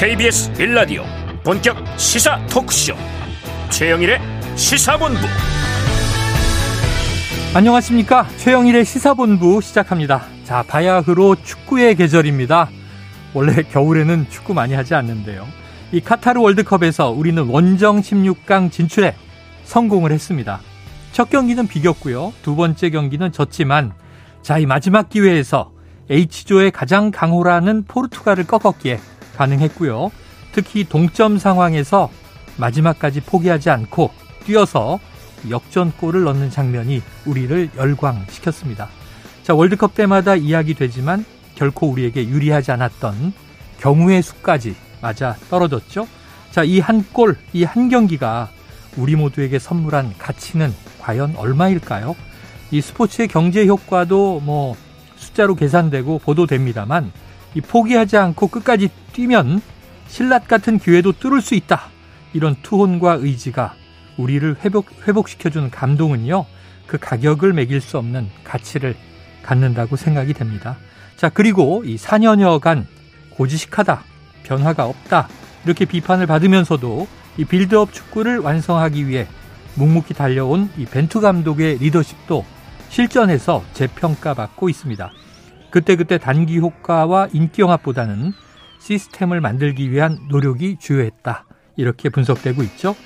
KBS 1라디오 본격 시사 토크쇼 최영일의 시사본부. 안녕하십니까. 최영일의 시사본부 시작합니다. 자, 바야흐로 축구의 계절입니다. 원래 겨울에는 축구 많이 하지 않는데요. 이 카타르 월드컵에서 우리는 원정 16강 진출에 성공을 했습니다. 첫 경기는 비겼고요. 두 번째 경기는 졌지만 자, 이 마지막 기회에서 H조의 가장 강호라는 포르투갈을 꺾었기에 가능했고요. 특히 동점 상황에서 마지막까지 포기하지 않고 뛰어서 역전골을 넣는 장면이 우리를 열광시켰습니다. 자, 월드컵 때마다 이야기되지만 결코 우리에게 유리하지 않았던 경우의 수까지 맞아 떨어졌죠. 자, 이 한 골, 이 한 경기가 우리 모두에게 선물한 가치는 과연 얼마일까요? 이 스포츠의 경제 효과도 뭐 숫자로 계산되고 보도됩니다만 이 포기하지 않고 끝까지 뛰면 신라 같은 기회도 뚫을 수 있다. 이런 투혼과 의지가 우리를 회복시켜주는 감동은요. 그 가격을 매길 수 없는 가치를 갖는다고 생각이 됩니다. 자, 그리고 이 4년여간 고지식하다, 변화가 없다 이렇게 비판을 받으면서도 이 빌드업 축구를 완성하기 위해 묵묵히 달려온 이 벤투 감독의 리더십도 실전에서 재평가받고 있습니다. 그때그때 단기 효과와 인기 영합보다는 시스템을 만들기 위한 노력이 주요했다. 이렇게 분석되고 있죠.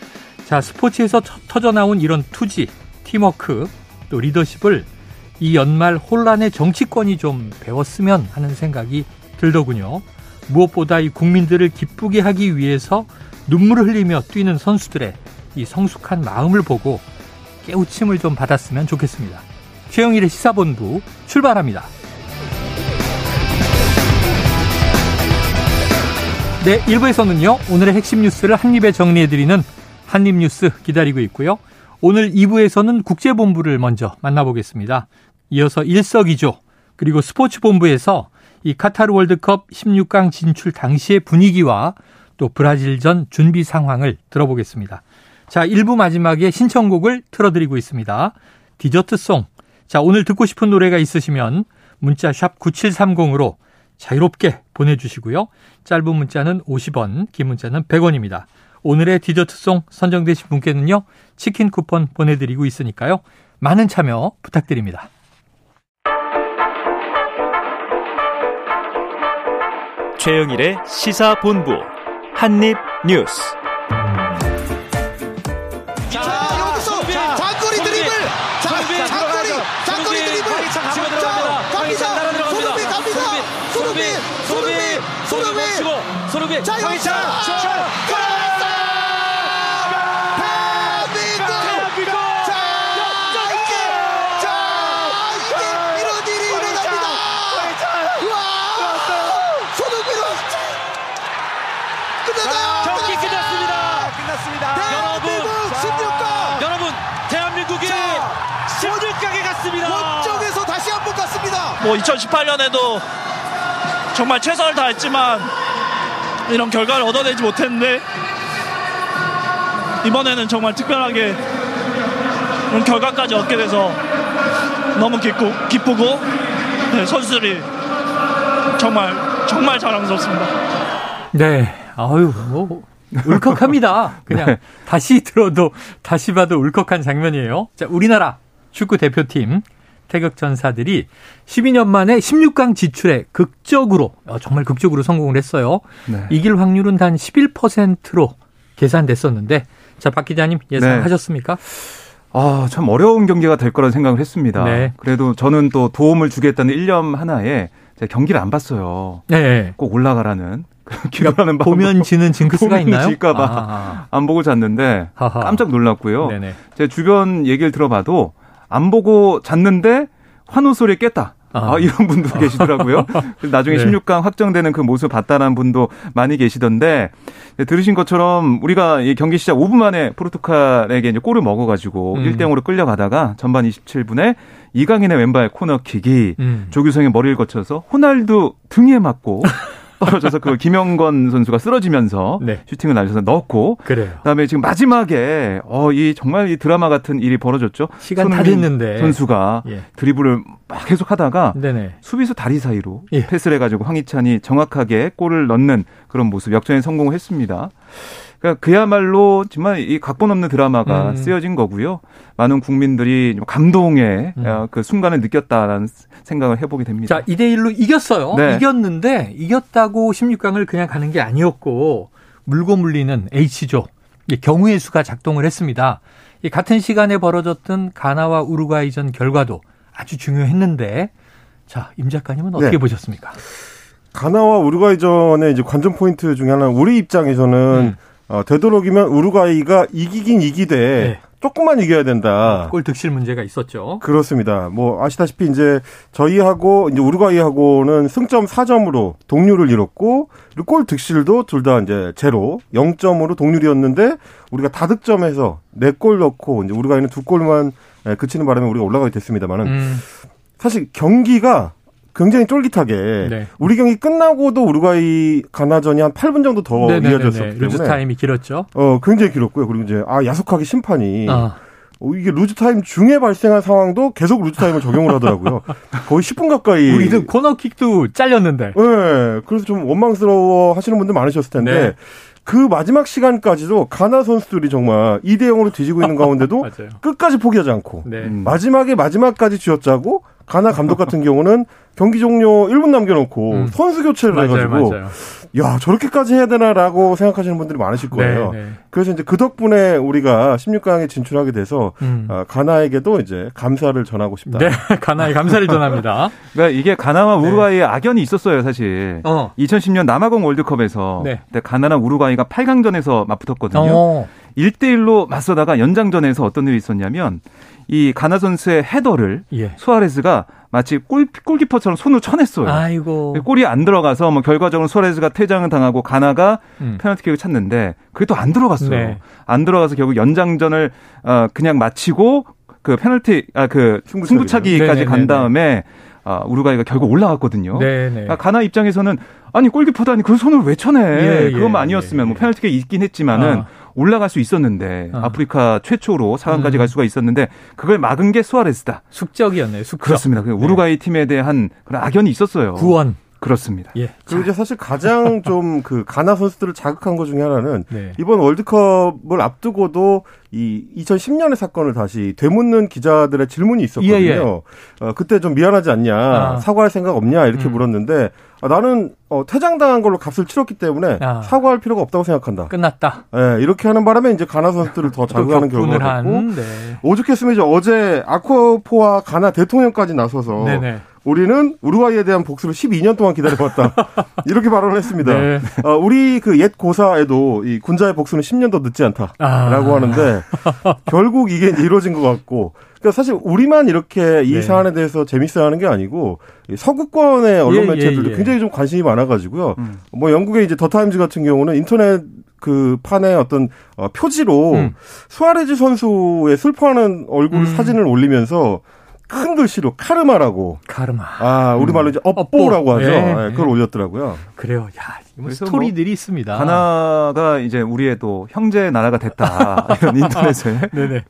자, 스포츠에서 터져나온 이런 투지, 팀워크, 또 리더십을 이 연말 혼란의 정치권이 좀 배웠으면 하는 생각이 들더군요. 무엇보다 이 국민들을 기쁘게 하기 위해서 눈물을 흘리며 뛰는 선수들의 이 성숙한 마음을 보고 깨우침을 좀 받았으면 좋겠습니다. 최영일의 시사본부 출발합니다. 네, 1부에서는요. 오늘의 핵심 뉴스를 한입에 정리해드리는 한입뉴스 기다리고 있고요. 오늘 2부에서는 국제본부를 먼저 만나보겠습니다. 이어서 일석이조 그리고 스포츠본부에서 이 카타르 월드컵 16강 진출 당시의 분위기와 또 브라질전 준비 상황을 들어보겠습니다. 자, 1부 마지막에 신청곡을 틀어드리고 있습니다. 디저트송. 자, 오늘 듣고 싶은 노래가 있으시면 문자 샵 9730으로 자유롭게 보내주시고요. 짧은 문자는 50원, 긴 문자는 100원입니다. 오늘의 디저트송 선정되신 분께는요. 치킨 쿠폰 보내드리고 있으니까요. 많은 참여 부탁드립니다. 최영일의 시사본부 한입뉴스. 자, 여기서 대한민국! 자, 이게 이런 일이 일어납니다! 와! 손흥민은 끝났나요? 경기 끝났습니다! 대한민국 16강! 여러분, 대한민국이 16강에 갔습니다! 원정에서 다시 한 번 갔습니다! 뭐 2018년에도 정말 최선을 다했지만 이런 결과를 얻어내지 못했는데 이번에는 정말 특별하게 이런 결과까지 얻게 돼서 너무 기쁘고 네, 선수들이 정말 자랑스럽습니다. 네, 아유 울컥합니다. 그냥 네. 다시 들어도 다시 봐도 울컥한 장면이에요. 자, 우리나라 축구 대표팀 태극전사들이 12년 만에 16강 진출에 정말 극적으로 성공을 했어요. 네. 이길 확률은 단 11%로 계산됐었는데 자, 박 기자님 예상하셨습니까? 네. 아, 참 어려운 경기가 될 거란 생각을 했습니다. 네. 그래도 저는 또 도움을 주겠다는 1년 하나에 제가 경기를 안 봤어요. 네. 꼭 올라가라는. 기도하는 보면 지는 징크스가 있나요? 보면 질까 봐 안 보고 잤는데 아하. 깜짝 놀랐고요. 네네. 제 주변 얘기를 들어봐도 안 보고 잤는데 환호 소리에 깼다. 아, 이런 분도 계시더라고요. 나중에 네. 16강 확정되는 그 모습 봤다라는 분도 많이 계시던데 네, 들으신 것처럼 우리가 이 경기 시작 5분 만에 포르투갈에게 이제 골을 먹어가지고 1대0으로 끌려가다가 전반 27분에 이강인의 왼발 코너킥이 조규성의 머리를 거쳐서 호날두 등에 맞고 떨어져서 그 김영건 선수가 쓰러지면서 네. 슈팅을 날려서 넣었고 그래요. 그다음에 지금 마지막에 이 정말 이 드라마 같은 일이 벌어졌죠. 시간 다 됐는데 선수가 예. 드리블을 막 계속하다가 네네. 수비수 다리 사이로 예. 패스를 해가지고 황희찬이 정확하게 골을 넣는 그런 모습 역전에 성공을 했습니다. 그러니까 그야말로 정말 이 각본 없는 드라마가 쓰여진 거고요. 많은 국민들이 감동의 그 순간을 느꼈다라는 생각을 해보게 됩니다. 자, 2대1로 이겼어요. 네. 이겼는데 이겼다고 16강을 그냥 가는 게 아니었고 물고 물리는 H조 경우의 수가 작동을 했습니다. 이 같은 시간에 벌어졌던 가나와 우루과이전 결과도 아주 중요했는데 자, 임 작가님은 어떻게 네. 보셨습니까? 가나와 우루과이전의 이제 관전 포인트 중에 하나는 우리 입장에서는 되도록이면 우루과이가 이기긴 이기되 네. 조금만 이겨야 된다. 골 득실 문제가 있었죠. 그렇습니다. 뭐 아시다시피 이제 저희하고 이제 우루과이하고는 승점 4점으로 동률을 이뤘고 골 득실도 둘 다 이제 제로 0점으로 동률이었는데 우리가 다득점해서 4골 넣고 이제 우루과이는 2골만 그치는 바람에 우리가 올라가게 됐습니다만은 사실 경기가 굉장히 쫄깃하게 네. 우리 경기 끝나고도 우루과이 가나전이 한 8분 정도 더 이어졌었기 때문에 루즈 타임이 길었죠. 굉장히 길었고요. 그리고 이제 야속하게 심판이 이게 루즈 타임 중에 발생한 상황도 계속 루즈 타임을 적용을 하더라고요. 거의 10분 가까이 우리는 코너킥도 잘렸는데. 네, 그래서 좀 원망스러워 하시는 분들 많으셨을 텐데. 네. 그 마지막 시간까지도 가나 선수들이 정말 2대0으로 뒤지고 있는 가운데도 끝까지 포기하지 않고 네. 마지막에 마지막까지 쥐어짜고 가나 감독 같은 경우는 경기 종료 1분 남겨놓고 선수 교체를 맞아요, 해가지고 맞아요. 야 저렇게까지 해야 되나라고 생각하시는 분들이 많으실 거예요. 네, 네. 그래서 이제 그 덕분에 우리가 16강에 진출하게 돼서 가나에게도 이제 감사를 전하고 싶다. 네, 가나에 감사를 전합니다. 그러니까 이게 가나와 우루과이의 네. 악연이 있었어요, 사실. 2010년 남아공 월드컵에서 네. 그때 가나랑 우루과이가 8강전에서 맞붙었거든요. 1대1로 맞서다가 연장전에서 어떤 일이 있었냐면 이 가나 선수의 헤더를 예. 수아레스가 마치 골키퍼처럼 손으로 쳐냈어요. 아이고. 골이 안 들어가서 뭐 결과적으로 수아레스가 퇴장을 당하고 가나가 페널티킥을 찼는데 그게 또 안 들어갔어요. 네. 안 들어가서 결국 연장전을 그냥 마치고 그 페널티 승부차기까지 간 다음에 우루과이가 결국 올라갔거든요. 그러니까 가나 입장에서는 아니 골키퍼다니 그 손을 왜 쳐내? 예, 예, 그것만 아니었으면 예, 예. 뭐 페널티킥이 있긴 했지만은. 올라갈 수 있었는데 아프리카 최초로 4강까지 갈 수가 있었는데 그걸 막은 게 수아레스다. 숙적이었네요. 숙적. 그렇습니다. 우루과이 네. 팀에 대한 그런 악연이 있었어요. 구원. 그렇습니다. 예. 그리고 이제 사실 가장 좀 그 가나 선수들을 자극한 것 중에 하나는 네. 이번 월드컵을 앞두고도 이 2010년의 사건을 다시 되묻는 기자들의 질문이 있었거든요. 예, 예. 그때 좀 미안하지 않냐, 사과할 생각 없냐 이렇게 물었는데 나는 퇴장당한 걸로 값을 치렀기 때문에 사과할 필요가 없다고 생각한다. 끝났다. 네, 이렇게 하는 바람에 이제 가나 선수들을 더 자극하는 결과가 됐고 네. 오죽했으면 이제 어제 아코포와 가나 대통령까지 나서서 네네. 우리는 우루과이에 대한 복수를 12년 동안 기다려봤다. 이렇게 발언을 했습니다. 네. 우리 그 옛 고사에도 이 군자의 복수는 10년 더 늦지 않다라고 하는데 결국 이게 이루어진 것 같고 그러니까 사실 우리만 이렇게 이 네. 사안에 대해서 재밌어하는 게 아니고 서구권의 언론 매체들도 굉장히 좀 관심이 많아가지고요. 뭐 영국의 이제 더 타임즈 같은 경우는 인터넷 그 판에 어떤 표지로 수아레즈 선수의 슬퍼하는 얼굴 사진을 올리면서. 큰 글씨로 카르마라고. 카르마. 아, 우리말로 이제 업보라고 업보. 하죠. 예, 예. 그걸 올렸더라고요. 그래요. 야, 뭐 스토리들이 뭐 있습니다. 가나가 이제 우리의 또 형제의 나라가 됐다. 이런 인터넷에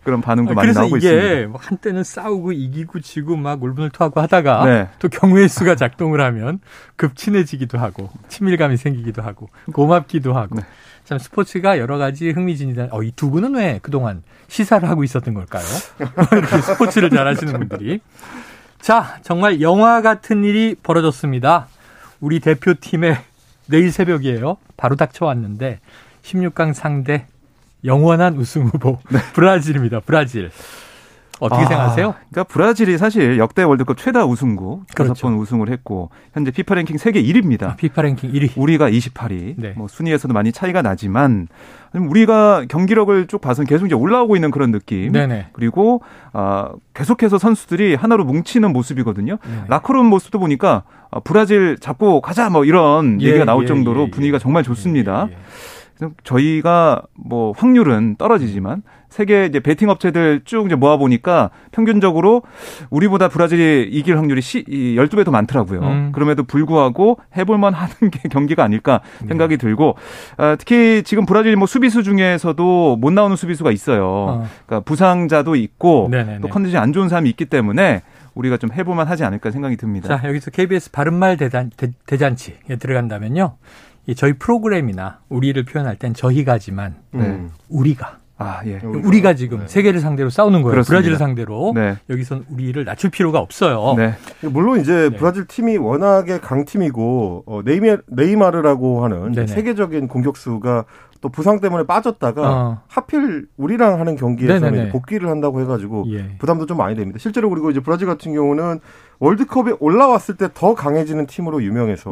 그런 반응도 많이 나오고 있습니다. 그래서 이게 뭐 한때는 싸우고 이기고 지고 막 울분을 토하고 하다가 네. 또 경우의 수가 작동을 하면 급친해지기도 하고 친밀감이 생기기도 하고 고맙기도 하고. 네. 참 스포츠가 여러 가지 흥미진진한 이 두 분은 왜 그동안 시사를 하고 있었던 걸까요? 스포츠를 잘하시는 분들이. 자, 정말 영화 같은 일이 벌어졌습니다. 우리 대표팀의 내일 새벽이에요. 바로 닥쳐왔는데 16강 상대 영원한 우승 후보 브라질입니다. 브라질. 어떻게 생각하세요? 그러니까 브라질이 사실 역대 월드컵 최다 우승국 5번 우승을 했고 현재 피파 랭킹 세계 1위입니다. 피파 랭킹 1위. 우리가 28위. 네. 뭐 순위에서도 많이 차이가 나지만 우리가 경기력을 쭉 봐서는 계속 이제 올라오고 있는 그런 느낌. 네네. 그리고 계속해서 선수들이 하나로 뭉치는 모습이거든요. 네네. 라커룸 모습도 보니까 브라질 잡고 가자 뭐 이런 얘기가 나올 정도로 분위기가 정말 좋습니다. 저희가 뭐 확률은 떨어지지만 세계 이제 베팅 업체들 쭉 이제 모아 보니까 평균적으로 우리보다 브라질이 이길 확률이 12배 더 많더라고요. 그럼에도 불구하고 해볼만 하는 게 경기가 아닐까 생각이 들고, 특히 지금 브라질 뭐 수비수 중에서도 못 나오는 수비수가 있어요. 그러니까 부상자도 있고 네네네. 또 컨디션이 안 좋은 사람이 있기 때문에 우리가 좀 해볼만 하지 않을까 생각이 듭니다. 자, 여기서 KBS 바른말 대잔치에 들어간다면요. 저희 프로그램이나 우리를 표현할 땐 저희가지만 우리가. 아, 예. 우리가 지금 네. 세계를 상대로 싸우는 거예요. 그렇습니다. 브라질을 상대로. 네. 여기선 우리를 낮출 필요가 없어요. 네. 물론 이제 네. 브라질 팀이 워낙에 강팀이고 네이마르라고 하는 네네. 세계적인 공격수가 또 부상 때문에 빠졌다가 하필 우리랑 하는 경기에서는 이제 복귀를 한다고 해가지고 예. 부담도 좀 많이 됩니다. 실제로 그리고 이제 브라질 같은 경우는 월드컵에 올라왔을 때 더 강해지는 팀으로 유명해서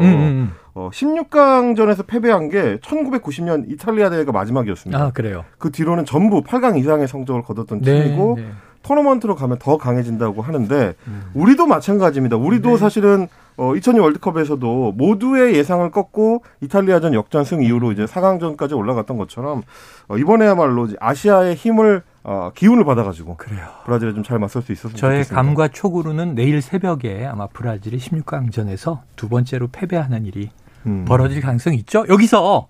16강전에서 패배한 게 1990년 이탈리아 대회가 마지막이었습니다. 아, 그래요. 그 뒤로는 전부 8강 이상의 성적을 거뒀던 네, 팀이고 네. 토너먼트로 가면 더 강해진다고 하는데 우리도 마찬가지입니다. 우리도 네. 사실은 2002 월드컵에서도 모두의 예상을 꺾고 이탈리아전 역전승 이후로 이제 4강전까지 올라갔던 것처럼 이번에야말로 아시아의 힘을 기운을 받아가지고 그래요. 브라질에 좀 잘 맞설 수 있었으면 저의 좋겠습니다. 감과 촉으로는 내일 새벽에 아마 브라질이 16강전에서 두 번째로 패배하는 일이 벌어질 가능성이 있죠. 여기서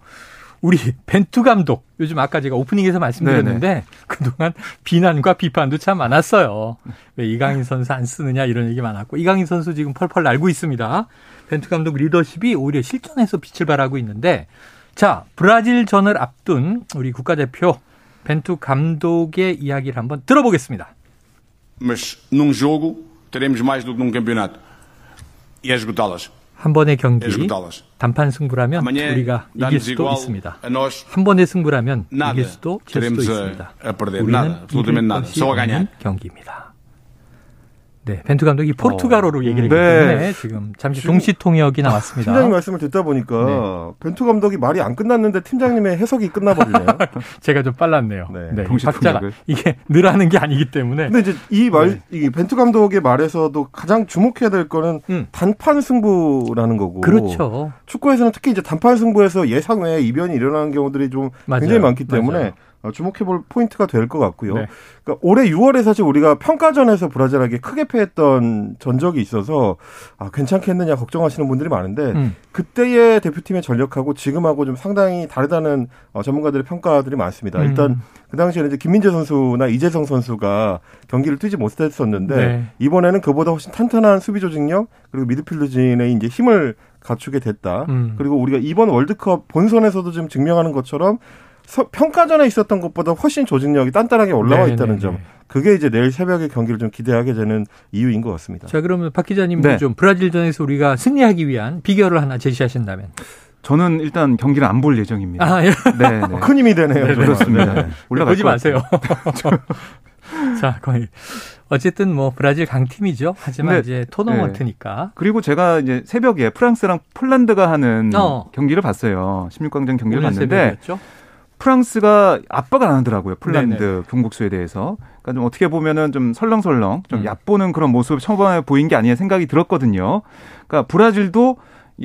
우리 벤투 감독, 요즘 아까 제가 오프닝에서 말씀드렸는데 네네. 그동안 비난과 비판도 참 많았어요. 왜 이강인 선수 안 쓰느냐 이런 얘기 많았고, 이강인 선수 지금 펄펄 날고 있습니다. 벤투 감독 리더십이 오히려 실전에서 빛을 발하고 있는데, 자, 브라질전을 앞둔 우리 국가대표 벤투 감독의 이야기를 한번 들어보겠습니다. 한 번의 경기, 단판 승부라면 우리가 이길 수도 있습니다. 한 번의 승부라면 이길 수도 질 수도 있습니다. 우리는 이길 것이 없는 경기입니다. 네, 벤투 감독이 포르투갈어로 얘기를 했기 때문에 네. 지금 잠시 동시통역이 나왔습니다. 팀장님 말씀을 듣다 보니까 네. 벤투 감독이 말이 안 끝났는데 팀장님의 해석이 끝나버리네요. 제가 좀 빨랐네요. 네, 동시통역. 네, 이게 늘 하는 게 아니기 때문에. 근데 이제 이 말, 이 벤투 감독의 말에서도 가장 주목해야 될 거는 단판 승부라는 거고. 그렇죠. 축구에서는 특히 이제 단판 승부에서 예상 외에 이변이 일어나는 경우들이 좀 맞아요. 굉장히 많기 때문에. 맞아요. 주목해볼 포인트가 될 것 같고요. 네. 그러니까 올해 6월에 사실 우리가 평가전에서 브라질에게 크게 패했던 전적이 있어서 괜찮겠느냐 걱정하시는 분들이 많은데 그때의 대표팀의 전력하고 지금하고 좀 상당히 다르다는 전문가들의 평가들이 많습니다. 일단 그 당시에는 이제 김민재 선수나 이재성 선수가 경기를 뛰지 못했었는데 네. 이번에는 그보다 훨씬 탄탄한 수비 조직력 그리고 미드필드진의 이제 힘을 갖추게 됐다. 그리고 우리가 이번 월드컵 본선에서도 지금 증명하는 것처럼 평가전에 있었던 것보다 훨씬 조직력이 단단하게 올라와 네네네. 있다는 점. 그게 이제 내일 새벽의 경기를 좀 기대하게 되는 이유인 것 같습니다. 자, 그러면 박 기자님도 네. 좀 브라질전에서 우리가 승리하기 위한 비결을 하나 제시하신다면? 저는 일단 경기를 안 볼 예정입니다. 아, 예. 네, 네. 큰 힘이 되네요. 네, 그렇습니다. 네. 보지 마세요. 자, 거의. 어쨌든 뭐 브라질 강팀이죠. 하지만 이제 토너먼트니까. 네. 그리고 제가 이제 새벽에 프랑스랑 폴란드가 하는 경기를 봤어요. 16강전 경기를 봤는데. 새벽이었죠? 프랑스가 압박을 안 하더라고요. 폴란드 경국수에 대해서. 그러니까 좀 어떻게 보면은 좀 설렁설렁 좀 얕보는 그런 모습이 처음에 보인 게 아니냐 생각이 들었거든요. 그러니까 브라질도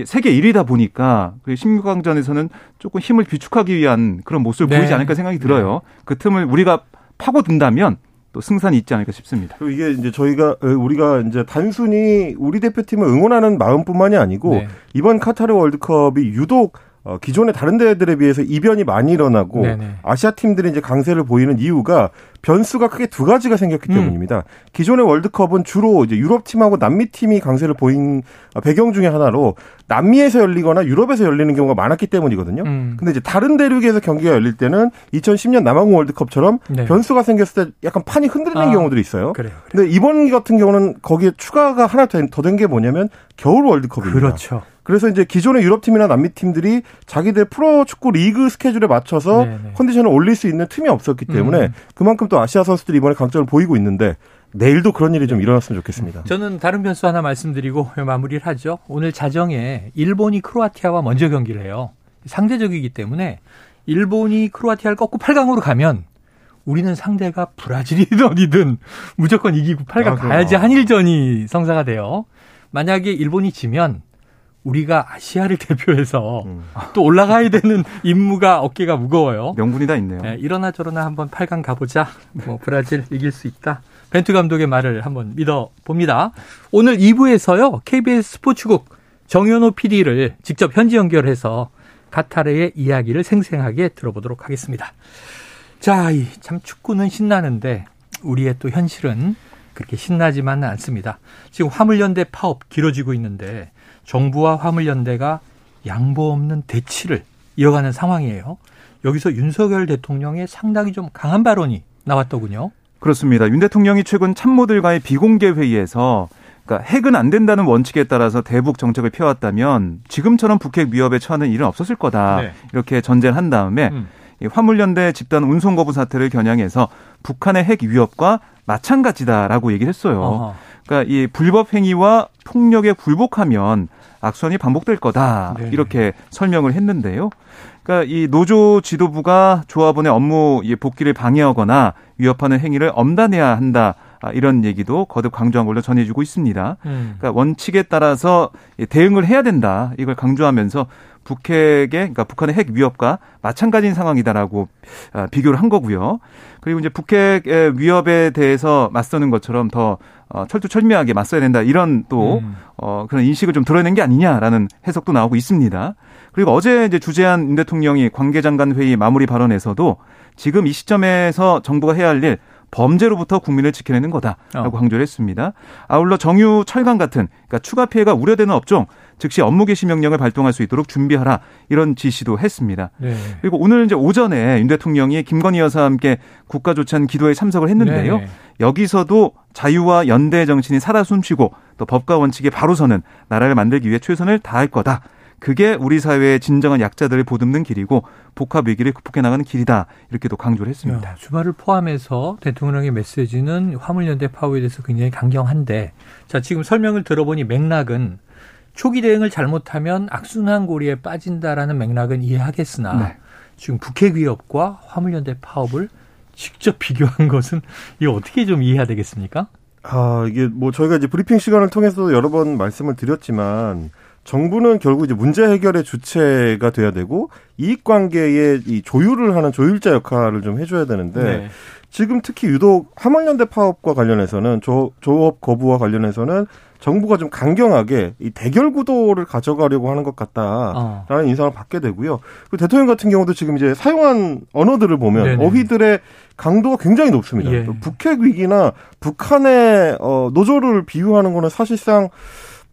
세계 1위다 보니까 16강전에서는 조금 힘을 비축하기 위한 그런 모습을 네. 보이지 않을까 생각이 들어요. 네. 그 틈을 우리가 파고든다면 또 승산이 있지 않을까 싶습니다. 그리고 이게 이제 우리가 이제 단순히 우리 대표팀을 응원하는 마음뿐만이 아니고 네. 이번 카타르 월드컵이 유독 기존의 다른 대회들에 비해서 이변이 많이 일어나고 네네. 아시아 팀들이 이제 강세를 보이는 이유가 변수가 크게 두 가지가 생겼기 때문입니다. 기존의 월드컵은 주로 이제 유럽 팀하고 남미 팀이 강세를 보인 배경 중에 하나로 남미에서 열리거나 유럽에서 열리는 경우가 많았기 때문이거든요. 근데 이제 다른 대륙에서 경기가 열릴 때는 2010년 남아공 월드컵처럼 네. 변수가 생겼을 때 약간 판이 흔들리는 경우들이 있어요. 그래요. 근데 이번 같은 경우는 거기에 추가가 하나 더 된 게 뭐냐면 겨울 월드컵입니다. 그렇죠. 그래서 이제 기존의 유럽 팀이나 남미 팀들이 자기들 프로 축구 리그 스케줄에 맞춰서 네네. 컨디션을 올릴 수 있는 틈이 없었기 때문에 그만큼 또 아시아 선수들이 이번에 강점을 보이고 있는데 내일도 그런 일이 좀 일어났으면 좋겠습니다. 저는 다른 변수 하나 말씀드리고 마무리를 하죠. 오늘 자정에 일본이 크로아티아와 먼저 경기를 해요. 상대적이기 때문에 일본이 크로아티아를 꺾고 8강으로 가면 우리는 상대가 브라질이든 어디든 무조건 이기고 8강 가야지 한일전이 성사가 돼요. 만약에 일본이 지면 우리가 아시아를 대표해서 또 올라가야 되는 임무가 어깨가 무거워요. 명분이 다 있네요. 네, 이러나 저러나 한번 8강 가보자. 뭐 브라질 이길 수 있다. 벤투 감독의 말을 한번 믿어봅니다. 오늘 2부에서요. KBS 스포츠국 정현호 PD를 직접 현지 연결해서 카타르의 이야기를 생생하게 들어보도록 하겠습니다. 자, 참 축구는 신나는데 우리의 또 현실은 그렇게 신나지만은 않습니다. 지금 화물연대 파업 길어지고 있는데 정부와 화물연대가 양보 없는 대치를 이어가는 상황이에요. 여기서 윤석열 대통령의 상당히 좀 강한 발언이 나왔더군요. 그렇습니다. 윤 대통령이 최근 참모들과의 비공개 회의에서 그러니까 핵은 안 된다는 원칙에 따라서 대북 정책을 펴왔다면 지금처럼 북핵 위협에 처하는 일은 없었을 거다. 네. 이렇게 전제를 한 다음에 화물연대 집단 운송 거부 사태를 겨냥해서 북한의 핵 위협과 마찬가지다라고 얘기를 했어요. 어허. 그러니까 이 불법 행위와 폭력에 굴복하면 악순환이 반복될 거다. 네네. 이렇게 설명을 했는데요. 그러니까 이 노조 지도부가 조합원의 업무 복귀를 방해하거나 위협하는 행위를 엄단해야 한다. 이런 얘기도 거듭 강조한 걸로 전해주고 있습니다. 그러니까 원칙에 따라서 대응을 해야 된다. 이걸 강조하면서 그러니까 북한의 핵 위협과 마찬가지인 상황이다라고 비교를 한 거고요. 그리고 이제 북핵의 위협에 대해서 맞서는 것처럼 더 철두철미하게 맞서야 된다. 이런 또 그런 인식을 좀 드러낸 게 아니냐라는 해석도 나오고 있습니다. 그리고 어제 이제 주재한 윤 대통령이 관계장관 회의 마무리 발언에서도 지금 이 시점에서 정부가 해야 할 일 범죄로부터 국민을 지켜내는 거다라고 강조를 했습니다. 아울러 정유, 철강 같은 그러니까 추가 피해가 우려되는 업종 즉시 업무 개시 명령을 발동할 수 있도록 준비하라 이런 지시도 했습니다. 네. 그리고 오늘 이제 오전에 윤 대통령이 김건희 여사와 함께 국가조찬 기도회에 참석을 했는데요. 네. 여기서도 자유와 연대의 정신이 살아 숨쉬고 또 법과 원칙에 바로 서는 나라를 만들기 위해 최선을 다할 거다. 그게 우리 사회의 진정한 약자들을 보듬는 길이고 복합 위기를 극복해 나가는 길이다. 이렇게도 강조를 했습니다. 주말을 포함해서 대통령의 메시지는 화물연대 파업에 대해서 굉장히 강경한데 자 지금 설명을 들어보니 맥락은 초기 대응을 잘못하면 악순환 고리에 빠진다라는 맥락은 이해하겠으나 네. 지금 북핵 위협과 화물연대 파업을 직접 비교한 것은 이거 어떻게 좀 이해해야 되겠습니까? 이게 뭐 저희가 이제 브리핑 시간을 통해서 여러 번 말씀을 드렸지만 정부는 결국 이제 문제 해결의 주체가 돼야 되고 이익 관계의 이 조율을 하는 조율자 역할을 좀 해줘야 되는데 네. 지금 특히 유독 화물연대 파업과 관련해서는 조업 거부와 관련해서는 정부가 좀 강경하게 이 대결 구도를 가져가려고 하는 것 같다라는 인상을 받게 되고요. 그리고 대통령 같은 경우도 지금 이제 사용한 언어들을 보면 네네. 어휘들의 강도가 굉장히 높습니다. 예. 북핵 위기나 북한의 노조를 비유하는 거는 사실상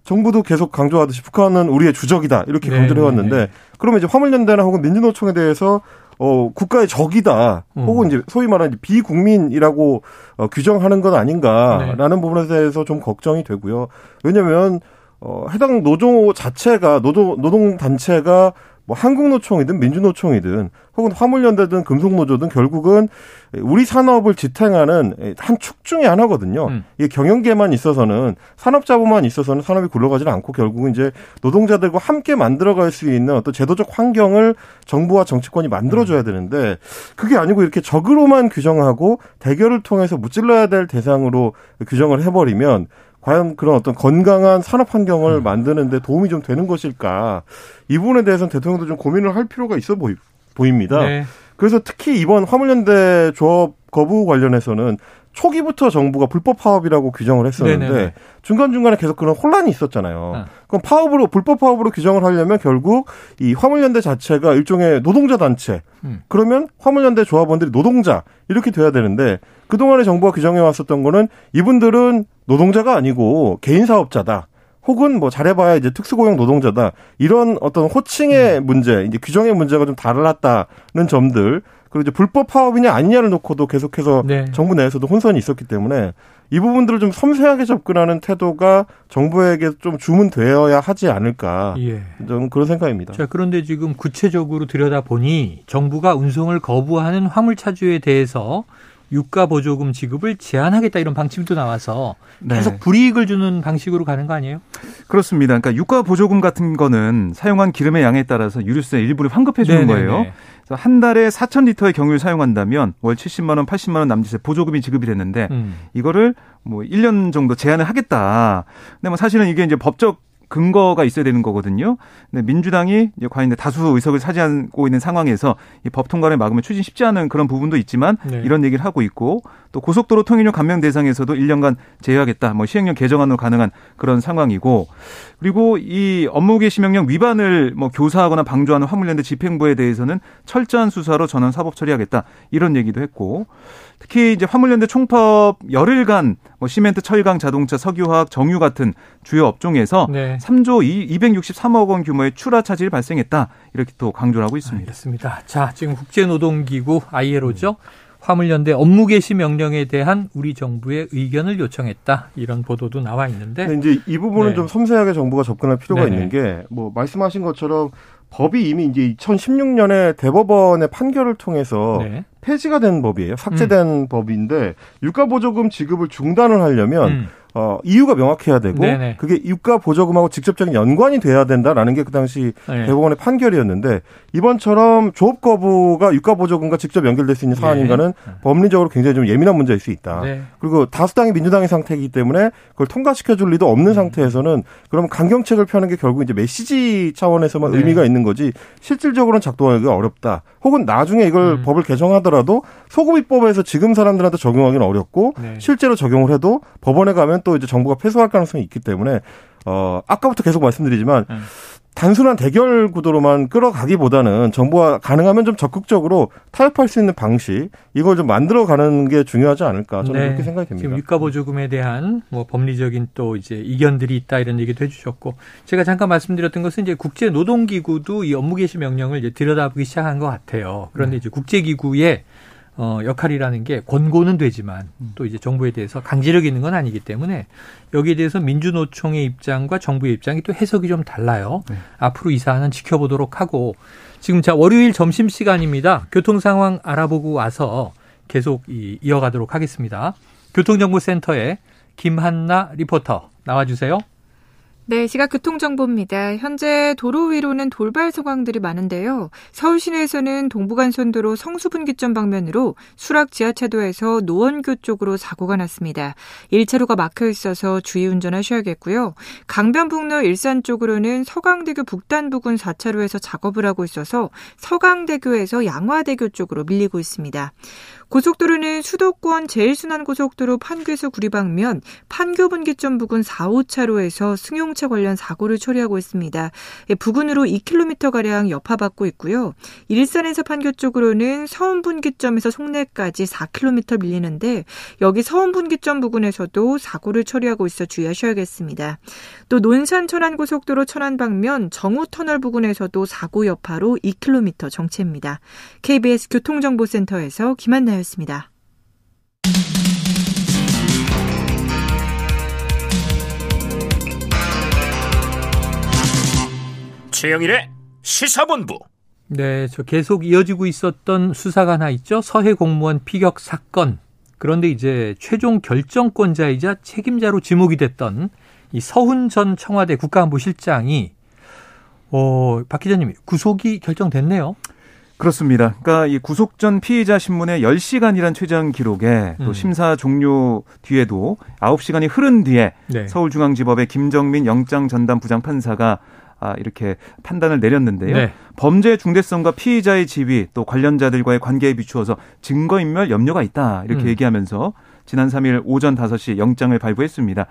정부도 계속 강조하듯이 북한은 우리의 주적이다 이렇게 강조를 해왔는데 그러면 이제 화물연대나 혹은 민주노총에 대해서 국가의 적이다 혹은 이제 소위 말하는 비국민이라고 규정하는 건 아닌가라는 부분에 대해서 좀 걱정이 되고요. 왜냐하면 해당 노조 자체가 노동단체가 뭐 한국노총이든 민주노총이든 혹은 화물연대든 금속노조든 결국은 우리 산업을 지탱하는 한 축 중에 하나거든요. 이게 경영계만 있어서는 산업자본만 있어서는 산업이 굴러가지는 않고 결국은 이제 노동자들과 함께 만들어갈 수 있는 어떤 제도적 환경을 정부와 정치권이 만들어줘야 되는데 그게 아니고 이렇게 적으로만 규정하고 대결을 통해서 무찔러야 될 대상으로 규정을 해버리면 과연 그런 어떤 건강한 산업 환경을 만드는 데 도움이 좀 되는 것일까. 이 부분에 대해서는 대통령도 좀 고민을 할 필요가 있어 보입니다. 네. 그래서 특히 이번 화물연대 조업 거부 관련해서는 초기부터 정부가 불법 파업이라고 규정을 했었는데 네네. 중간중간에 계속 그런 혼란이 있었잖아요. 그럼 불법 파업으로 규정을 하려면 결국 이 화물연대 자체가 일종의 노동자 단체. 그러면 화물연대 조합원들이 노동자 이렇게 돼야 되는데 그동안에 정부가 규정해 왔었던 거는 이분들은 노동자가 아니고 개인 사업자다. 혹은 뭐 잘해봐야 이제 특수고용 노동자다. 이런 어떤 호칭의 문제, 이제 규정의 문제가 좀 달랐다는 점들. 그리고 이제 불법 파업이냐 아니냐를 놓고도 계속해서 네. 정부 내에서도 혼선이 있었기 때문에 이 부분들을 좀 섬세하게 접근하는 태도가 정부에게 좀 주문되어야 하지 않을까. 예. 저는 그런 생각입니다. 자, 그런데 지금 구체적으로 들여다보니 정부가 운송을 거부하는 화물차주에 대해서 유가보조금 지급을 제한하겠다 이런 방침도 나와서 계속 네. 불이익을 주는 방식으로 가는 거 아니에요? 그렇습니다. 그러니까 유가보조금 같은 거는 사용한 기름의 양에 따라서 유류세 일부를 환급해 주는 네네네. 거예요. 그래서 한 달에 4,000리터의 경유를 사용한다면 월 70만 원, 80만 원 남짓의 보조금이 지급이 됐는데 이거를 뭐 1년 정도 제한을 하겠다. 근데 뭐 사실은 이게 이제 법적 근거가 있어야 되는 거거든요. 근데 민주당이 과연 다수 의석을 차지하고 있는 상황에서 이 법 통과를 막으면 추진 쉽지 않은 그런 부분도 있지만 네. 이런 얘기를 하고 있고 또 고속도로 통행료 감면 대상에서도 1년간 제외하겠다. 뭐 시행령 개정안으로 가능한 그런 상황이고 그리고 이 업무개시명령 위반을 뭐 교사하거나 방조하는 화물연대 집행부에 대해서는 철저한 수사로 전원 사법 처리하겠다. 이런 얘기도 했고 특히 이제 화물연대 총파업 열흘간 뭐 시멘트, 철강, 자동차, 석유화학, 정유 같은 주요 업종에서 네. 3조 263억 원 규모의 출하 차질이 발생했다. 이렇게 또 강조를 하고 있습니다. 알겠습니다. 자, 지금 국제노동기구 ILO죠. 화물연대 업무개시 명령에 대한 우리 정부의 의견을 요청했다. 이런 보도도 나와 있는데. 네, 이제 이 부분은 네. 좀 섬세하게 정부가 접근할 필요가 네네. 있는 게 뭐 말씀하신 것처럼 법이 이미 이제 2016년에 대법원의 판결을 통해서 네. 폐지가 된 법이에요. 삭제된 법인데 유가보조금 지급을 중단을 하려면 이유가 명확해야 되고 네네. 그게 유가보조금하고 직접적인 연관이 돼야 된다라는 게 그 당시 네. 대법원의 판결이었는데 이번처럼 조업 거부가 유가보조금과 직접 연결될 수 있는 사안인가는 네. 법리적으로 굉장히 좀 예민한 문제일 수 있다. 네. 그리고 다수당이 민주당의 상태이기 때문에 그걸 통과시켜줄 리도 없는 상태에서는 그러면 강경책을 펴는 게 결국 이제 메시지 차원에서만 네. 의미가 있는 거지 실질적으로는 작동하기가 어렵다. 혹은 나중에 이걸 법을 개정하더라도 소급입법에서 지금 사람들한테 적용하기는 어렵고 네. 실제로 적용을 해도 법원에 가면 또 이제 정부가 패소할 가능성이 있기 때문에 아까부터 계속 말씀드리지만 단순한 대결 구도로만 끌어가기보다는 정부가 가능하면 좀 적극적으로 타협할 수 있는 방식 이걸 좀 만들어가는 게 중요하지 않을까 저는 네. 그렇게 생각이 됩니다. 지금 유가보조금에 대한 뭐 법리적인 또 이제 이견들이 있다 이런 얘기도 해주셨고 제가 잠깐 말씀드렸던 것은 이제 국제노동기구도 이 업무개시 명령을 이제 들여다보기 시작한 것 같아요. 그런데 이제 국제기구의 역할이라는 게 권고는 되지만 또 이제 정부에 대해서 강제력 있는 건 아니기 때문에 여기에 대해서 민주노총의 입장과 정부의 입장이 또 해석이 좀 달라요. 네. 앞으로 이 사안은 지켜보도록 하고 지금 자 월요일 점심시간입니다. 교통 상황 알아보고 와서 계속 이어가도록 하겠습니다. 교통정보센터에 김한나 리포터 나와주세요. 네, 시각 교통정보입니다. 현재 도로 위로는 돌발 상황들이 많은데요. 서울 시내에서는 동부간선도로 성수분기점 방면으로 수락 지하차도에서 노원교 쪽으로 사고가 났습니다. 1차로가 막혀 있어서 주의 운전하셔야겠고요. 강변북로 일산 쪽으로는 서강대교 북단 부근 4차로에서 작업을 하고 있어서 서강대교에서 양화대교 쪽으로 밀리고 있습니다. 고속도로는 수도권 제1순환고속도로 판교에서 구리 방면 판교분기점 부근 4, 5차로에서 승용차 관련 사고를 처리하고 있습니다. 부근으로 2km가량 여파받고 있고요. 일산에서 판교 쪽으로는 서운분기점에서 송내까지 4km 밀리는데 여기 서운분기점 부근에서도 사고를 처리하고 있어 주의하셔야겠습니다. 또 논산 천안고속도로 천안 방면 정우터널 부근에서도 사고 여파로 2km 정체입니다. KBS 교통정보센터에서 김한나 였습니다. 최영일의 시사본부. 네, 저 계속 이어지고 있었던 수사가 하나 있죠. 서해 공무원 피격 사건. 그런데 이제 최종 결정권자이자 책임자로 지목이 됐던 이 서훈 전 청와대 국가안보실장이 박 기자님 구속이 결정됐네요. 그렇습니다. 그러니까 이 구속 전 피의자 신문의 10시간이란 최장 기록에 또 심사 종료 뒤에도 9시간이 흐른 뒤에 네. 서울중앙지법의 김정민 영장 전담 부장 판사가 이렇게 판단을 내렸는데요. 네. 범죄의 중대성과 피의자의 지위 또 관련자들과의 관계에 비추어서 증거인멸 염려가 있다 이렇게 얘기하면서 지난 3일 오전 5시 영장을 발부했습니다.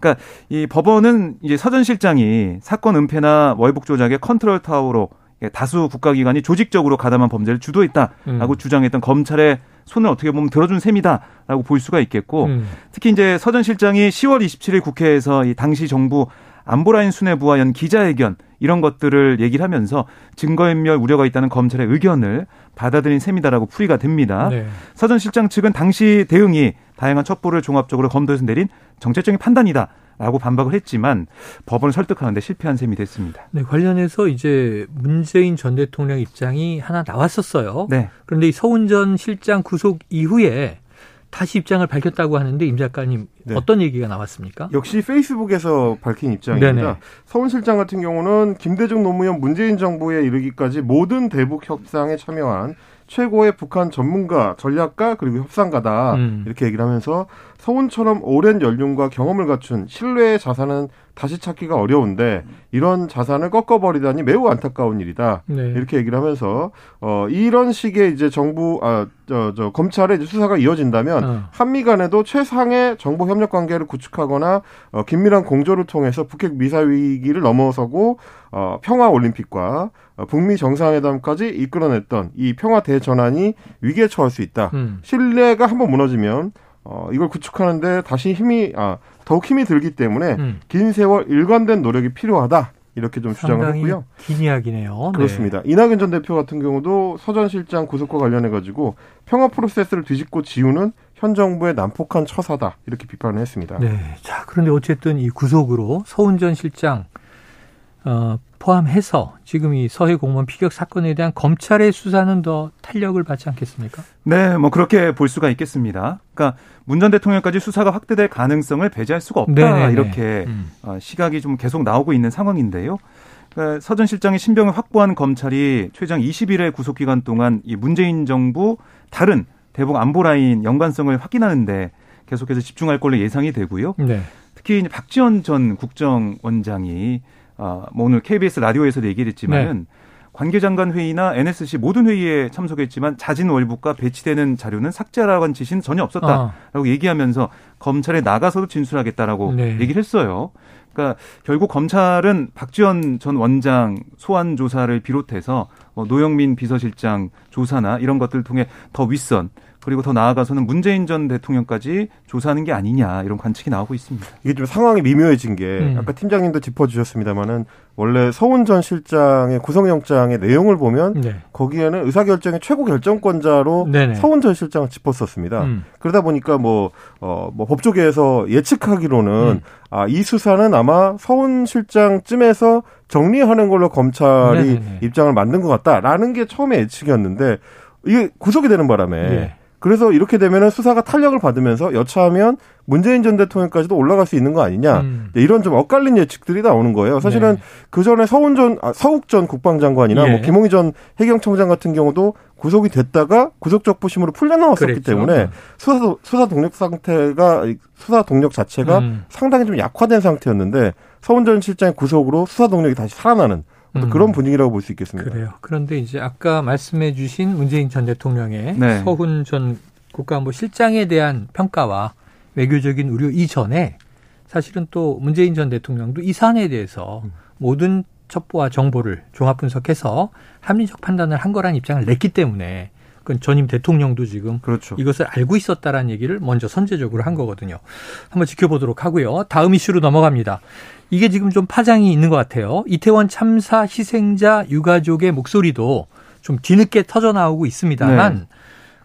그러니까 이 법원은 이제 서 전 실장이 사건 은폐나 월북 조작의 컨트롤 타워로 다수 국가기관이 조직적으로 가담한 범죄를 주도했다라고 주장했던 검찰의 손을 어떻게 보면 들어준 셈이다라고 볼 수가 있겠고 특히 이제 서 전 실장이 10월 27일 국회에서 이 당시 정부 안보라인 수뇌부와 연 기자회견 이런 것들을 얘기를 하면서 증거인멸 우려가 있다는 검찰의 의견을 받아들인 셈이다라고 풀이가 됩니다. 네. 서 전 실장 측은 당시 대응이 다양한 첩보를 종합적으로 검토해서 내린 정체적인 판단이다. 라고 반박을 했지만 법원을 설득하는 데 실패한 셈이 됐습니다. 네, 관련해서 이제 문재인 전 대통령 입장이 하나 나왔었어요. 네. 그런데 이 서훈 전 실장 구속 이후에 다시 입장을 밝혔다고 하는데 임 작가님 네. 어떤 얘기가 나왔습니까? 역시 페이스북에서 밝힌 입장입니다. 네네. 서훈 실장 같은 경우는 김대중 노무현 문재인 정부에 이르기까지 모든 대북 협상에 참여한 최고의 북한 전문가, 전략가 그리고 협상가다 이렇게 얘기를 하면서 서훈처럼 오랜 연륜과 경험을 갖춘 신뢰의 자산은 다시 찾기가 어려운데 이런 자산을 꺾어버리다니 매우 안타까운 일이다. 네. 이렇게 얘기를 하면서 이런 식의 이제 정부 검찰의 이제 수사가 이어진다면 한미 간에도 최상의 정보 협력 관계를 구축하거나 긴밀한 공조를 통해서 북핵 미사 위기를 넘어서고 평화 올림픽과 북미 정상회담까지 이끌어냈던 이 평화 대전환이 위기에 처할 수 있다. 신뢰가 한번 무너지면 이걸 구축하는데 다시 더욱 힘이 들기 때문에 긴 세월 일관된 노력이 필요하다. 이렇게 좀 주장을 했고요. 긴 이야기네요. 그렇습니다. 네. 이낙연 전 대표 같은 경우도 서 전 실장 구속과 관련해가지고 평화 프로세스를 뒤집고 지우는 현 정부의 난폭한 처사다. 이렇게 비판을 했습니다. 네. 자, 그런데 어쨌든 이 구속으로 서훈 전 실장 포함해서 지금 이 서해 공무원 피격 사건에 대한 검찰의 수사는 더 탄력을 받지 않겠습니까? 네, 뭐 그렇게 볼 수가 있겠습니다. 그러니까 문 전 대통령까지 수사가 확대될 가능성을 배제할 수가 없다. 네네네. 이렇게 시각이 좀 계속 나오고 있는 상황인데요. 그러니까 서 전 실장의 신병을 확보한 검찰이 최장 20일의 구속기간 동안 이 문재인 정부 다른 대북 안보라인 연관성을 확인하는데 계속해서 집중할 걸로 예상이 되고요. 네. 특히 이제 박지원 전 국정원장이 뭐 오늘 KBS 라디오에서도 얘기를 했지만은 네. 관계장관 회의나 NSC 모든 회의에 참석했지만 자진 월북과 배치되는 자료는 삭제하라고 한 지시는 전혀 없었다라고 얘기하면서 검찰에 나가서도 진술하겠다라고 네. 얘기를 했어요. 그러니까 결국 검찰은 박지원 전 원장 소환 조사를 비롯해서 노영민 비서실장 조사나 이런 것들을 통해 더 윗선 그리고 더 나아가서는 문재인 전 대통령까지 조사하는 게 아니냐 이런 관측이 나오고 있습니다. 이게 좀 상황이 미묘해진 게 아까 팀장님도 짚어주셨습니다만은 원래 서훈 전 실장의 구속영장의 내용을 보면 네. 거기에는 의사결정의 최고 결정권자로 네네. 서훈 전 실장을 짚었었습니다. 그러다 보니까 뭐 법조계에서 예측하기로는 이 수사는 아마 서훈 실장쯤에서 정리하는 걸로 검찰이 네네. 입장을 만든 것 같다라는 게 처음에 예측이었는데 이게 구속이 되는 바람에 네. 그래서 이렇게 되면 수사가 탄력을 받으면서 여차하면 문재인 전 대통령까지도 올라갈 수 있는 거 아니냐. 이런 좀 엇갈린 예측들이 나오는 거예요. 사실은 네. 그전에 서욱 전 국방장관이나 네. 뭐 김홍희 전 해경청장 같은 경우도 구속이 됐다가 구속적부심으로 풀려나왔었기 그랬죠. 때문에 수사 동력 자체가 상당히 좀 약화된 상태였는데 서훈 전 실장의 구속으로 수사 동력이 다시 살아나는 그런 분위기라고 볼 수 있겠습니다. 그래요. 그런데 이제 아까 말씀해 주신 문재인 전 대통령의 네. 서훈 전 국가안보실장에 대한 평가와 외교적인 우려 이전에 사실은 또 문재인 전 대통령도 이 사안에 대해서 모든 첩보와 정보를 종합 분석해서 합리적 판단을 한 거라는 입장을 냈기 때문에 그건 전임 대통령도 지금 그렇죠. 이것을 알고 있었다라는 얘기를 먼저 선제적으로 한 거거든요. 한번 지켜보도록 하고요. 다음 이슈로 넘어갑니다. 이게 지금 좀 파장이 있는 것 같아요. 이태원 참사 희생자 유가족의 목소리도 좀 뒤늦게 터져나오고 있습니다만 네.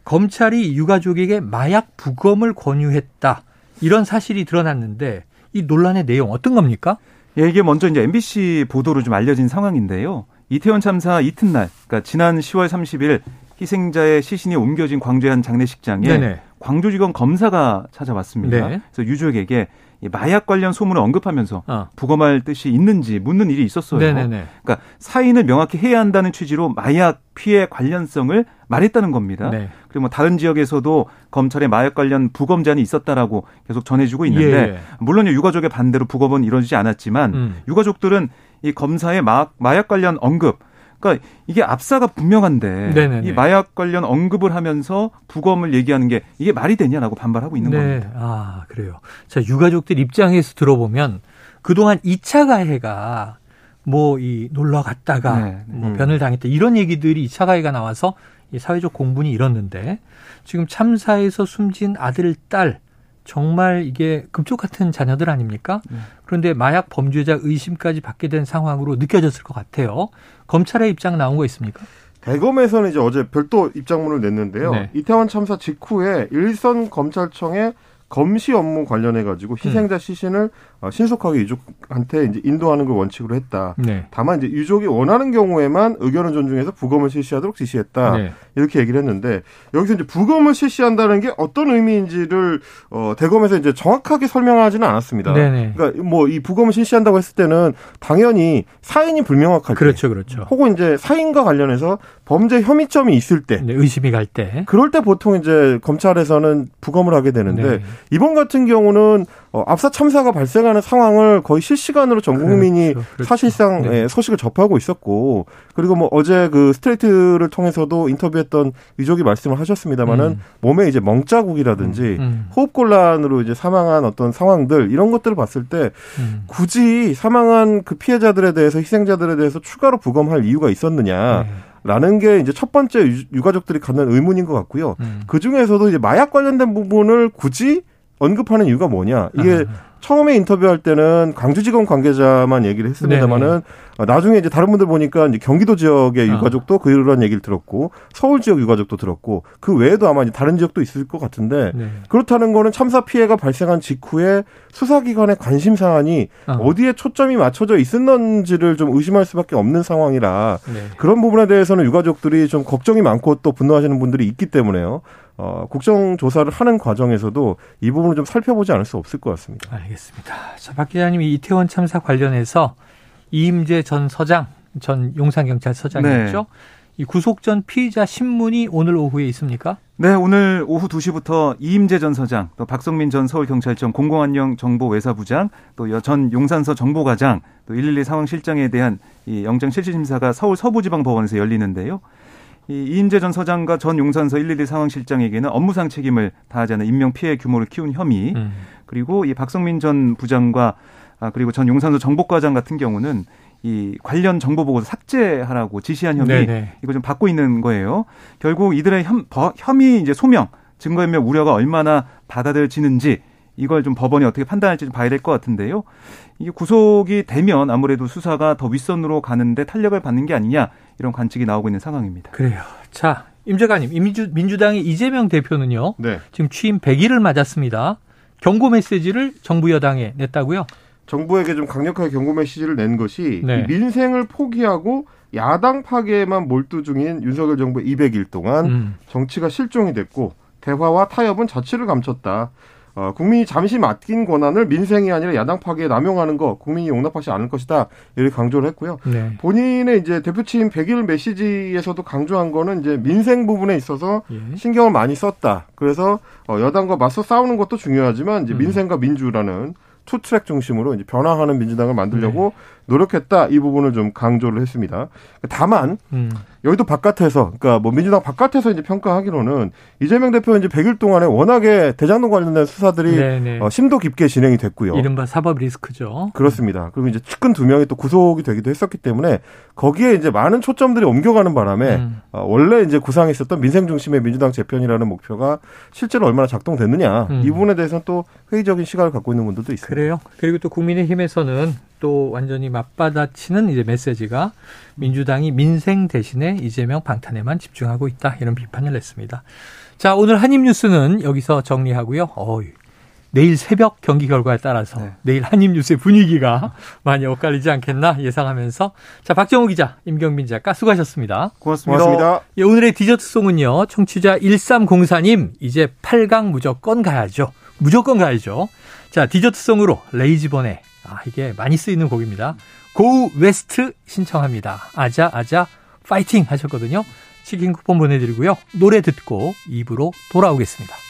검찰이 유가족에게 마약 부검을 권유했다. 이런 사실이 드러났는데 이 논란의 내용 어떤 겁니까? 예, 이게 먼저 이제 MBC 보도로 좀 알려진 상황인데요. 이태원 참사 이튿날, 그러니까 지난 10월 30일 희생자의 시신이 옮겨진 광주의 한 장례식장에 네네. 광주지검 검사가 찾아왔습니다. 네. 그래서 유족에게 마약 관련 소문을 언급하면서 부검할 뜻이 있는지 묻는 일이 있었어요. 네네네. 그러니까 사인을 명확히 해야 한다는 취지로 마약 피해 관련성을 말했다는 겁니다. 네. 그리고 뭐 다른 지역에서도 검찰의 마약 관련 부검 제안이 있었다라고 계속 전해주고 있는데 예. 물론 유가족의 반대로 부검은 이루어지지 않았지만 유가족들은 이 검사의 마약 관련 언급 그러니까 이게 압사가 분명한데 네네네. 이 마약 관련 언급을 하면서 부검을 얘기하는 게 이게 말이 되냐라고 반발하고 있는 네. 겁니다. 아, 그래요. 자, 유가족들 입장에서 들어보면 그동안 2차 가해가 뭐 이 놀러 갔다가 네. 뭐 변을 당했다 이런 얘기들이 2차 가해가 나와서 이 사회적 공분이 일었는데 지금 참사에서 숨진 아들, 딸 정말 이게 금쪽 같은 자녀들 아닙니까? 그런데 마약 범죄자 의심까지 받게 된 상황으로 느껴졌을 것 같아요. 검찰의 입장 나온 거 있습니까? 대검에서는 이제 어제 별도 입장문을 냈는데요. 네. 이태원 참사 직후에 일선 검찰청에 검시 업무 관련해가지고 희생자 시신을 신속하게 유족한테 이제 인도하는 걸 원칙으로 했다. 네. 다만 이제 유족이 원하는 경우에만 의견을 존중해서 부검을 실시하도록 지시했다. 네. 이렇게 얘기를 했는데 여기서 이제 부검을 실시한다는 게 어떤 의미인지를 대검에서 이제 정확하게 설명하지는 않았습니다. 네네. 그러니까 뭐 이 부검을 실시한다고 했을 때는 당연히 사인이 불명확할 때, 그렇죠, 그렇죠. 혹은 이제 사인과 관련해서 범죄 혐의점이 있을 때, 네, 의심이 갈 때, 그럴 때 보통 이제 검찰에서는 부검을 하게 되는데, 네, 이번 같은 경우는 압사 참사가 발생하는 상황을 거의 실시간으로 전 국민이, 그렇죠, 그렇죠, 사실상, 네, 소식을 접하고 있었고, 그리고 뭐 어제 그 스트레이트를 통해서도 인터뷰했던 유족이 말씀을 하셨습니다만은, 몸에 이제 멍자국이라든지 호흡곤란으로 이제 사망한 어떤 상황들, 이런 것들을 봤을 때 굳이 사망한 그 피해자들에 대해서, 희생자들에 대해서 추가로 부검할 이유가 있었느냐, 네, 라는 게 이제 첫 번째 유가족들이 갖는 의문인 것 같고요. 그 중에서도 이제 마약 관련된 부분을 굳이 언급하는 이유가 뭐냐. 이게 처음에 인터뷰할 때는 광주지검 관계자만 얘기를 했습니다만은, 나중에 이제 다른 분들 보니까 이제 경기도 지역의 유가족도 그런 얘기를 들었고, 서울 지역 유가족도 들었고, 그 외에도 아마 이제 다른 지역도 있을 것 같은데, 네, 그렇다는 거는 참사 피해가 발생한 직후에 수사기관의 관심 사안이 어디에 초점이 맞춰져 있었는지를 좀 의심할 수밖에 없는 상황이라, 네, 그런 부분에 대해서는 유가족들이 좀 걱정이 많고 또 분노하시는 분들이 있기 때문에요. 국정조사를 하는 과정에서도 이 부분을 좀 살펴보지 않을 수 없을 것 같습니다. 알겠습니다. 자, 박 기자님이 이태원 참사 관련해서 이임재 전 서장, 전 용산경찰서장이었죠? 네. 이 구속 전 피의자 신문이 오늘 오후에 있습니까? 네, 오늘 오후 2시부터 이임재 전 서장, 또 박성민 전 서울경찰청 공공안녕 정보외사부장, 또 전 용산서 정보과장, 또 112 상황실장에 대한 이 영장 실질심사가 서울 서부지방법원에서 열리는데요. 이임재 전 서장과 전 용산서 112 상황실장에게는 업무상 책임을 다하지 않은 인명 피해 규모를 키운 혐의, 그리고 이 박성민 전 부장과 그리고 전 용산서 정보과장 같은 경우는 이 관련 정보 보고서 삭제하라고 지시한 혐의, 네네, 이거 좀 받고 있는 거예요. 결국 이들의 혐의 이제 소명, 증거인멸 우려가 얼마나 받아들여지는지, 이걸 좀 법원이 어떻게 판단할지 좀 봐야 될 것 같은데요. 이게 구속이 되면 아무래도 수사가 더 윗선으로 가는데 탄력을 받는 게 아니냐, 이런 관측이 나오고 있는 상황입니다. 그래요. 자, 임재관님, 민주당의 이재명 대표는요, 네, 지금 취임 100일을 맞았습니다. 경고 메시지를 정부 여당에 냈다고요? 정부에게 좀 강력하게 경고 메시지를 낸 것이, 네, 민생을 포기하고 야당 파괴에만 몰두 중인 윤석열 정부의 200일 동안 정치가 실종이 됐고 대화와 타협은 자취를 감췄다. 국민이 잠시 맡긴 권한을 민생이 아니라 야당 파괴에 남용하는 거 국민이 용납하지 않을 것이다, 이렇게 강조를 했고요. 네. 본인의 이제 대표 취임 100일 메시지에서도 강조한 거는 이제 민생 부분에 있어서, 예, 신경을 많이 썼다. 그래서 여당과 맞서 싸우는 것도 중요하지만 이제 민생과 민주라는 투트랙 중심으로 이제 변화하는 민주당을 만들려고, 네, 노력했다. 이 부분을 좀 강조를 했습니다. 다만 여의도 바깥에서, 그러니까 뭐 민주당 바깥에서 이제 평가하기로는 이재명 대표 이제 100일 동안에 워낙에 대장동 관련된 수사들이, 네네, 심도 깊게 진행이 됐고요. 이른바 사법 리스크죠. 그렇습니다. 그리고 이제 측근 두 명이 또 구속이 되기도 했었기 때문에 거기에 이제 많은 초점들이 옮겨가는 바람에 원래 이제 구상했었던 민생 중심의 민주당 재편이라는 목표가 실제로 얼마나 작동됐느냐, 이 부분에 대해서는 또 회의적인 시각을 갖고 있는 분들도 있습니다. 그래요. 그리고 또 국민의힘에서는 또 완전히 맞받아치는 이제 메시지가, 민주당이 민생 대신에 이재명 방탄에만 집중하고 있다, 이런 비판을 냈습니다. 자, 오늘 한입뉴스는 여기서 정리하고요. 내일 새벽 경기 결과에 따라서, 네, 내일 한입뉴스의 분위기가 많이 엇갈리지 않겠나 예상하면서, 자, 박정우 기자, 임경민 작가 수고하셨습니다. 고맙습니다. 고맙습니다. 예, 오늘의 디저트송은요, 청취자 1304님, 이제 8강 무조건 가야죠. 무조건 가야죠. 자, 디저트송으로 레이지번에, 이게 많이 쓰이는 곡입니다. 고 웨스트 신청합니다. 아자 아자 파이팅 하셨거든요. 치킨 쿠폰 보내드리고요. 노래 듣고 2부로 돌아오겠습니다.